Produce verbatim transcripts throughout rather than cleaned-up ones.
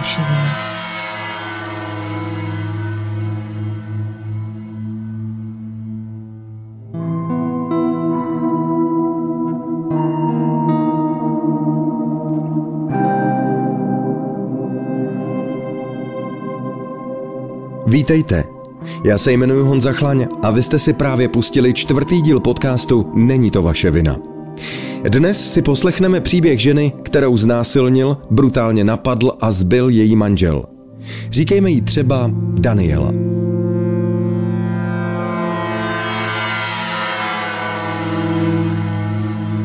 vaše vina. Vítejte, já se jmenuji Honza Chlaň a vy jste si právě pustili čtvrtý díl podcastu Není to vaše vina. Dnes si poslechneme příběh ženy, kterou znásilnil, brutálně napadl a zbil její manžel. Říkejme jí třeba Daniela.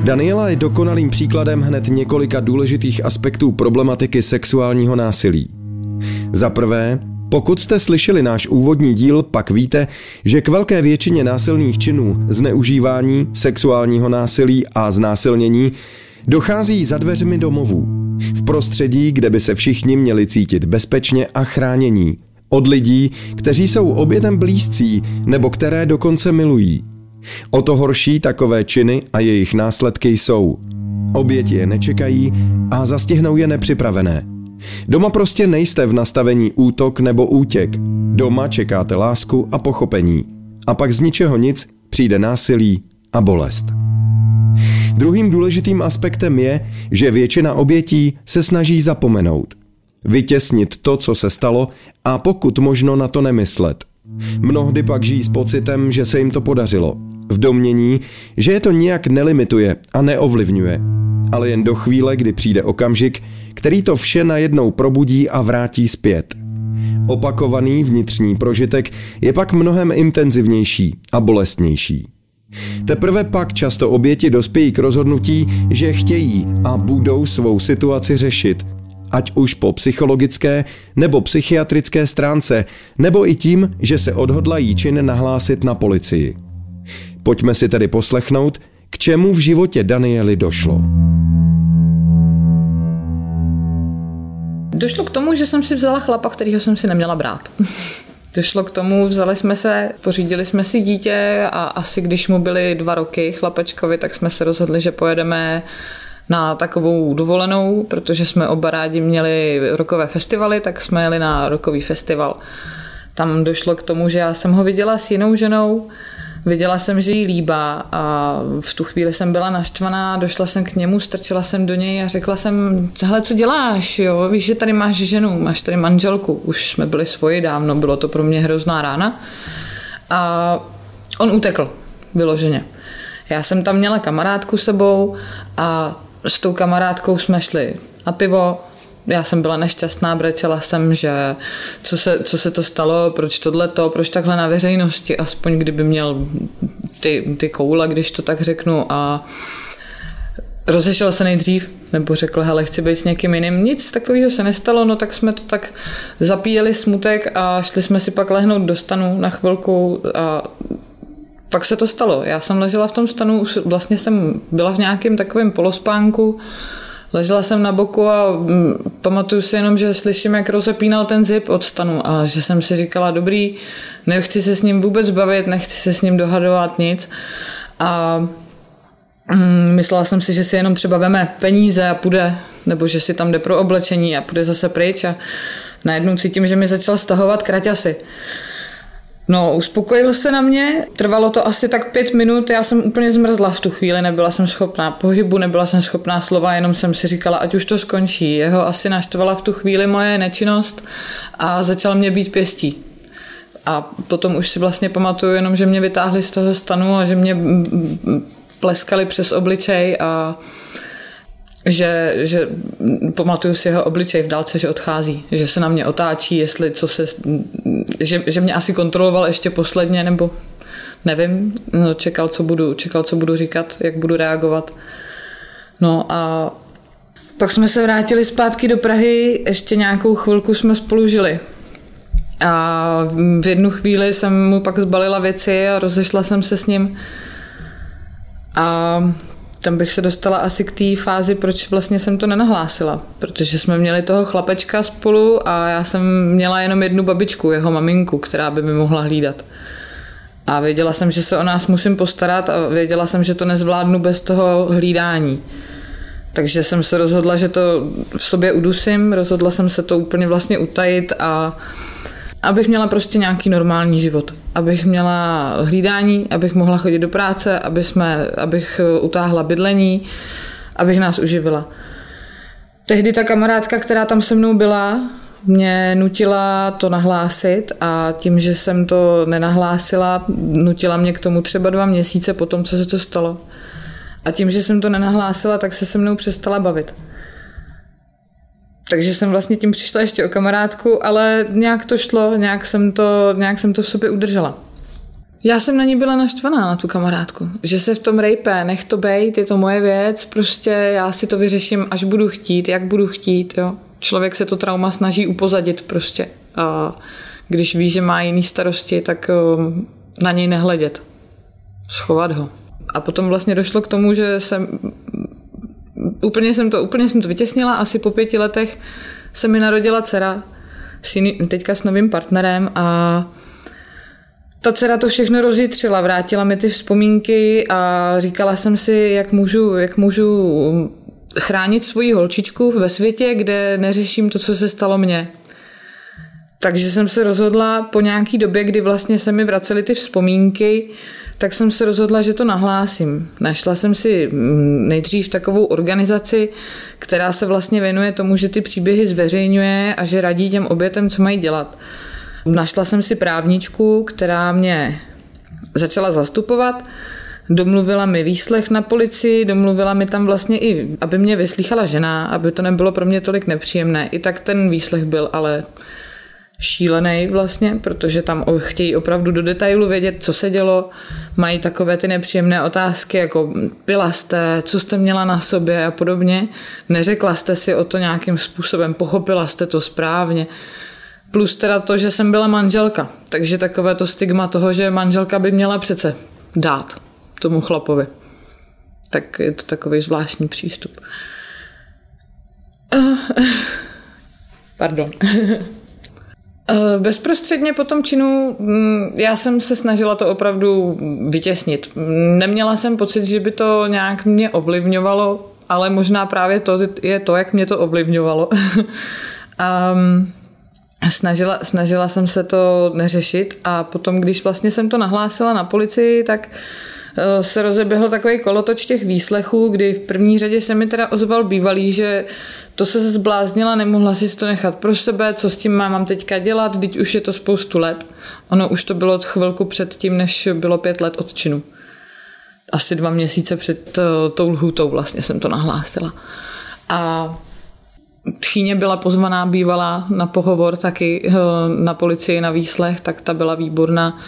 Daniela je dokonalým příkladem hned několika důležitých aspektů problematiky sexuálního násilí. Za prvé, pokud jste slyšeli náš úvodní díl, pak víte, že k velké většině násilných činů, zneužívání, sexuálního násilí a znásilnění dochází za dveřmi domovů. V prostředí, kde by se všichni měli cítit bezpečně a chránění. Od lidí, kteří jsou obětem blízcí nebo které dokonce milují. O to horší takové činy a jejich následky jsou. Oběti je nečekají a zastihnou je nepřipravené. Doma prostě nejste v nastavení útok nebo útěk. Doma čekáte lásku a pochopení. A pak z ničeho nic přijde násilí a bolest. Druhým důležitým aspektem je, že většina obětí se snaží zapomenout. Vytěsnit to, co se stalo, a pokud možno na to nemyslet. Mnohdy pak žijí s pocitem, že se jim to podařilo. V domnění, že je to nijak nelimituje a neovlivňuje. Ale jen do chvíle, kdy přijde okamžik, který to vše najednou probudí a vrátí zpět. Opakovaný vnitřní prožitek je pak mnohem intenzivnější a bolestnější. Teprve pak často oběti dospějí k rozhodnutí, že chtějí a budou svou situaci řešit, ať už po psychologické nebo psychiatrické stránce, nebo i tím, že se odhodlají čin nahlásit na policii. Pojďme si tedy poslechnout, k čemu v životě Daniely došlo. Došlo k tomu, že jsem si vzala chlapa, kterýho jsem si neměla brát. Došlo k tomu, vzali jsme se, pořídili jsme si dítě a asi když mu byly dva roky chlapečkovi, tak jsme se rozhodli, že pojedeme na takovou dovolenou, protože jsme oba rádi měli rokové festivaly, tak jsme jeli na rokový festival. Tam došlo k tomu, že já jsem ho viděla s jinou ženou, viděla jsem, že jí líbá a v tu chvíli jsem byla naštvaná, došla jsem k němu, strčila jsem do něj a řekla jsem, hele, co děláš, jo, víš, že tady máš ženu, máš tady manželku, už jsme byli svoji dávno, bylo to pro mě hrozná rána a on utekl, vyloženě. Já jsem tam měla kamarádku sebou a s tou kamarádkou jsme šli na pivo. Já jsem byla nešťastná, brečela jsem, že co se, co se to stalo, proč tohleto, proč takhle na veřejnosti, aspoň kdyby měl ty, ty koule, když to tak řeknu. A rozešel se nejdřív, nebo řekl, hele, chci být s někým jiným. Nic takového se nestalo, no tak jsme to tak zapíjeli smutek a šli jsme si pak lehnout do stanu na chvilku a pak se to stalo. Já jsem ležela v tom stanu, vlastně jsem byla v nějakém takovém polospánku. Ležela jsem na boku a pamatuju si jenom, že slyším, jak rozepínal ten zip od stanu a že jsem si říkala, dobrý, nechci se s ním vůbec bavit, nechci se s ním dohadovat nic a mm, myslela jsem si, že si jenom třeba veme peníze a půjde, nebo že si tam jde pro oblečení a půjde zase pryč a najednou cítím, že mi začal stahovat kraťasy. No, uspokojil se na mě, trvalo to asi tak pět minut, já jsem úplně zmrzla v tu chvíli, nebyla jsem schopná pohybu, nebyla jsem schopná slova, jenom jsem si říkala, ať už to skončí. Jeho asi naštvala v tu chvíli moje nečinnost a začal mě bít pěstí. A potom už si vlastně pamatuju jenom, že mě vytáhli z toho stanu a že mě pleskali přes obličej a že, že pamatuju si jeho obličej v dálce, že odchází, že se na mě otáčí, jestli co se, že, že mě asi kontroloval ještě posledně, nebo nevím, no, čekal, co budu, čekal, co budu říkat, jak budu reagovat. No a pak jsme se vrátili zpátky do Prahy, ještě nějakou chvilku jsme spolu žili. A v jednu chvíli jsem mu pak zbalila věci a rozešla jsem se s ním. A tam bych se dostala asi k té fázi, proč vlastně jsem to nenahlásila. Protože jsme měli toho chlapečka spolu a já jsem měla jenom jednu babičku, jeho maminku, která by mi mohla hlídat. A věděla jsem, že se o nás musím postarat a věděla jsem, že to nezvládnu bez toho hlídání. Takže jsem se rozhodla, že to v sobě udusím, rozhodla jsem se to úplně vlastně utajit a abych měla prostě nějaký normální život. Abych měla hlídání, abych mohla chodit do práce, aby jsme, abych utáhla bydlení, abych nás uživila. Tehdy ta kamarádka, která tam se mnou byla, mě nutila to nahlásit a tím, že jsem to nenahlásila, nutila mě k tomu třeba dva měsíce po tom, co se to stalo. A tím, že jsem to nenahlásila, tak se se mnou přestala bavit. Takže jsem vlastně tím přišla ještě o kamarádku, ale nějak to šlo, nějak jsem to, nějak jsem to v sobě udržela. Já jsem na ní byla naštvaná, na tu kamarádku, že se v tom rejpe, nech to bejt, je to moje věc, prostě já si to vyřeším, až budu chtít, jak budu chtít, jo. Člověk se to trauma snaží upozadit prostě. A když ví, že má jiný starosti, tak na něj nehledět. Schovat ho. A potom vlastně došlo k tomu, že jsem úplně jsem to, úplně jsem to vytěsnila. Asi po pěti letech se mi narodila dcera, s jiný, teďka s novým partnerem a ta dcera to všechno rozjitřila, vrátila mi ty vzpomínky a říkala jsem si, jak můžu, jak můžu chránit svoji holčičku ve světě, kde neřeším to, co se stalo mně. Takže jsem se rozhodla po nějaký době, kdy vlastně se mi vracely ty vzpomínky, tak jsem se rozhodla, že to nahlásím. Našla jsem si nejdřív takovou organizaci, která se vlastně věnuje tomu, že ty příběhy zveřejňuje a že radí těm obětem, co mají dělat. Našla jsem si právničku, která mě začala zastupovat, domluvila mi výslech na policii, domluvila mi tam vlastně i, aby mě vyslýchala žena, aby to nebylo pro mě tolik nepříjemné. I tak ten výslech byl ale šílený vlastně, protože tam chtějí opravdu do detailu vědět, co se dělo, mají takové ty nepříjemné otázky, jako pila jste, co jste měla na sobě a podobně, neřekla jste si o to nějakým způsobem, pochopila jste to správně. Plus teda to, že jsem byla manželka, takže takové to stigma toho, že manželka by měla přece dát tomu chlapovi. Tak je to takový zvláštní přístup. Pardon. Bezprostředně po tom činu já jsem se snažila to opravdu vytěsnit. Neměla jsem pocit, že by to nějak mě ovlivňovalo, ale možná právě to je to, jak mě to ovlivňovalo. um, Snažila, snažila jsem se to neřešit a potom, když vlastně jsem to nahlásila na policii, tak se rozeběhl takový kolotoč těch výslechů, kdy v první řadě se mi teda ozval bývalý, že to se zbláznila, nemohla si to nechat pro sebe, co s tím mám, mám teďka dělat, teď už je to spoustu let. Ono už to bylo chvilku před tím, než bylo pět let od činu. Asi dva měsíce před tou lhůtou vlastně jsem to nahlásila. A tchýně byla pozvaná bývalá na pohovor taky na policii na výslech, tak ta byla výborná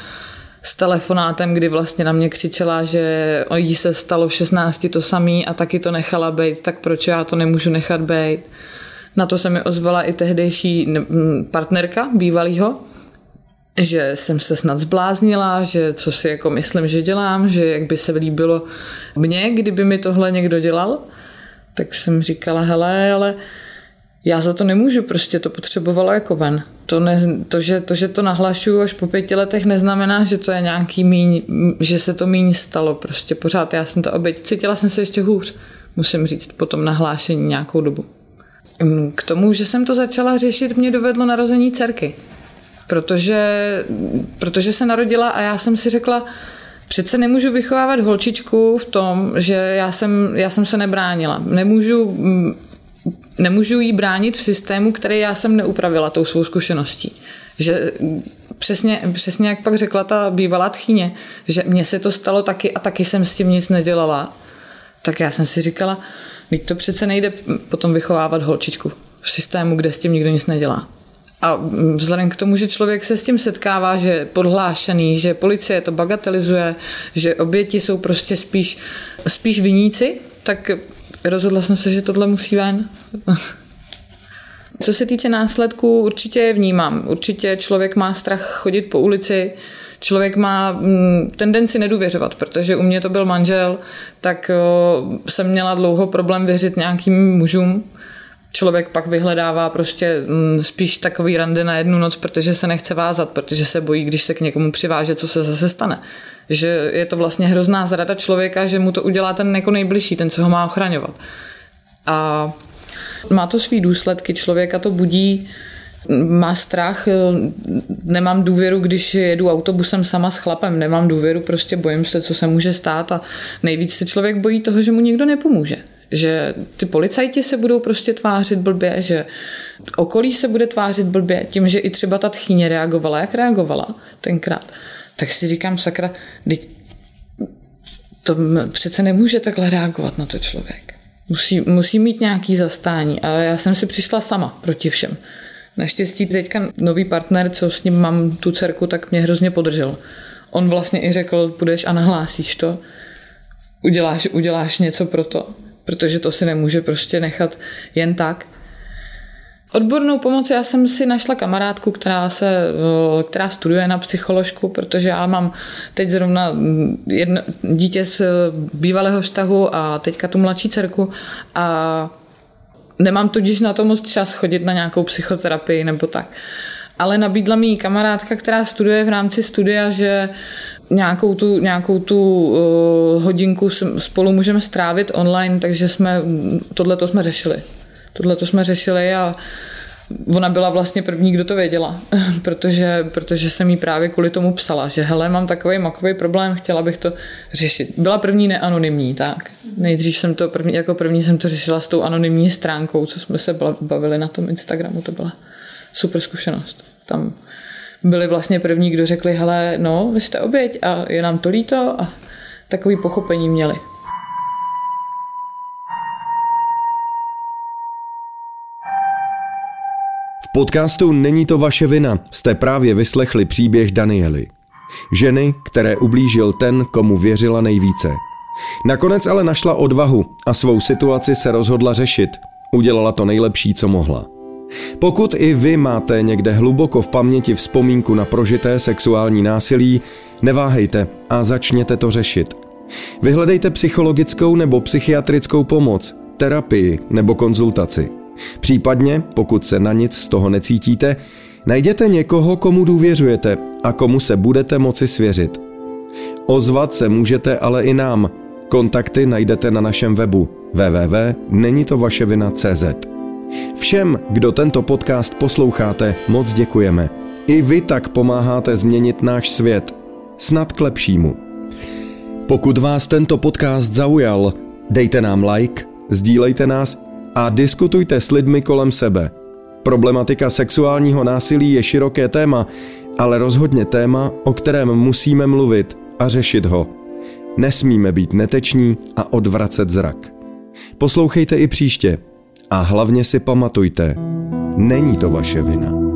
s telefonátem, kdy vlastně na mě křičela, že jí se stalo v šestnácti to samý a taky to nechala bejt, tak proč já to nemůžu nechat bejt. Na to se mi ozvala i tehdejší partnerka bývalýho, že jsem se snad zbláznila, že co si jako myslím, že dělám, že jak by se líbilo mně, kdyby mi tohle někdo dělal. Tak jsem říkala, hele, ale já za to nemůžu, prostě to potřebovalo jako ven. To, ne, to, že, to, že to nahlašuju až po pěti letech, neznamená, že to je nějaký míň, že se to míň stalo. Prostě pořád já jsem to oběť. Cítila jsem se ještě hůř, musím říct, po tom nahlášení nějakou dobu. K tomu, že jsem to začala řešit, mě dovedlo narození dcerky. Protože, protože se narodila a já jsem si řekla, přece nemůžu vychovávat holčičku v tom, že já jsem, já jsem se nebránila. Nemůžu... Nemůžu jí bránit v systému, který já jsem neupravila tou svou zkušeností. Že přesně, přesně jak pak řekla ta bývalá tchýně, že mně se to stalo taky a taky jsem s tím nic nedělala. Tak já jsem si říkala, teď to přece nejde potom vychovávat holčičku v systému, kde s tím nikdo nic nedělá. A vzhledem k tomu, že člověk se s tím setkává, že je podhlášený, že policie to bagatelizuje, že oběti jsou prostě spíš, spíš viníci, tak rozhodla jsem se, že tohle musí ven. Co se týče následků, určitě je vnímám. Určitě člověk má strach chodit po ulici, člověk má tendenci nedůvěřovat, protože u mě to byl manžel, tak jsem měla dlouho problém věřit nějakým mužům. Člověk pak vyhledává prostě spíš takový rande na jednu noc, protože se nechce vázat, protože se bojí, když se k někomu přiváže, co se zase stane. Že je to vlastně hrozná zrada člověka, že mu to udělá ten jako nejbližší, ten, co ho má ochraňovat. a má to svý důsledky, člověka to budí, má strach, nemám důvěru, když jedu autobusem sama s chlapem, nemám důvěru, prostě bojím se, co se může stát a nejvíc se člověk bojí toho, že mu nikdo nepomůže. Že ty policajti se budou prostě tvářit blbě, že okolí se bude tvářit blbě, tím, že i třeba ta tchýně reagovala, jak reagovala tenkrát. Tak si říkám, sakra, to přece nemůže takhle reagovat na to člověk. Musí, musí mít nějaký zastání, ale já jsem si přišla sama proti všem. Naštěstí teďka nový partner, co s ním mám tu dcerku, tak mě hrozně podržel. On vlastně i řekl, půjdeš a nahlásíš to, uděláš, uděláš něco pro to, protože to si nemůže prostě nechat jen tak. Odbornou pomoc já jsem si našla kamarádku, která, se, která studuje na psycholožku, protože já mám teď zrovna jedno, dítě z bývalého vztahu a teďka tu mladší dcerku a nemám tudíž na to moc čas chodit na nějakou psychoterapii nebo tak. Ale nabídla mi jí kamarádka, která studuje v rámci studia, že nějakou tu, nějakou tu uh, hodinku spolu můžeme strávit online, takže jsme tohleto jsme řešili. Tohleto jsme řešili a ona byla vlastně první, kdo to věděla, protože, protože jsem jí právě kvůli tomu psala, že hele, mám takový makový problém, chtěla bych to řešit. Byla první neanonymní, tak. Nejdřív jsem to první, jako první jsem to řešila s tou anonymní stránkou, co jsme se bavili na tom Instagramu, to byla super zkušenost. Tam byli vlastně první, kdo řekli, hele, no, vy jste oběť a je nám to líto a takový pochopení měli. V podcastu Není to vaše vina jste právě vyslechli příběh Daniely. Ženy, které ublížil ten, komu věřila nejvíce. Nakonec ale našla odvahu a svou situaci se rozhodla řešit. Udělala to nejlepší, co mohla. Pokud i vy máte někde hluboko v paměti vzpomínku na prožité sexuální násilí, neváhejte a začněte to řešit. Vyhledejte psychologickou nebo psychiatrickou pomoc, terapii nebo konzultaci. Případně, pokud se na nic z toho necítíte, najděte někoho, komu důvěřujete a komu se budete moci svěřit. Ozvat se můžete ale i nám. Kontakty najdete na našem webu w w w tečka nenitovaševina tečka c z. Všem, kdo tento podcast posloucháte, moc děkujeme. I vy tak pomáháte změnit náš svět. Snad k lepšímu. Pokud vás tento podcast zaujal, dejte nám like, sdílejte nás a diskutujte s lidmi kolem sebe. Problematika sexuálního násilí je široké téma, ale rozhodně téma, o kterém musíme mluvit a řešit ho. Nesmíme být neteční a odvracet zrak. Poslouchejte i příště. A hlavně si pamatujte, není to vaše vina.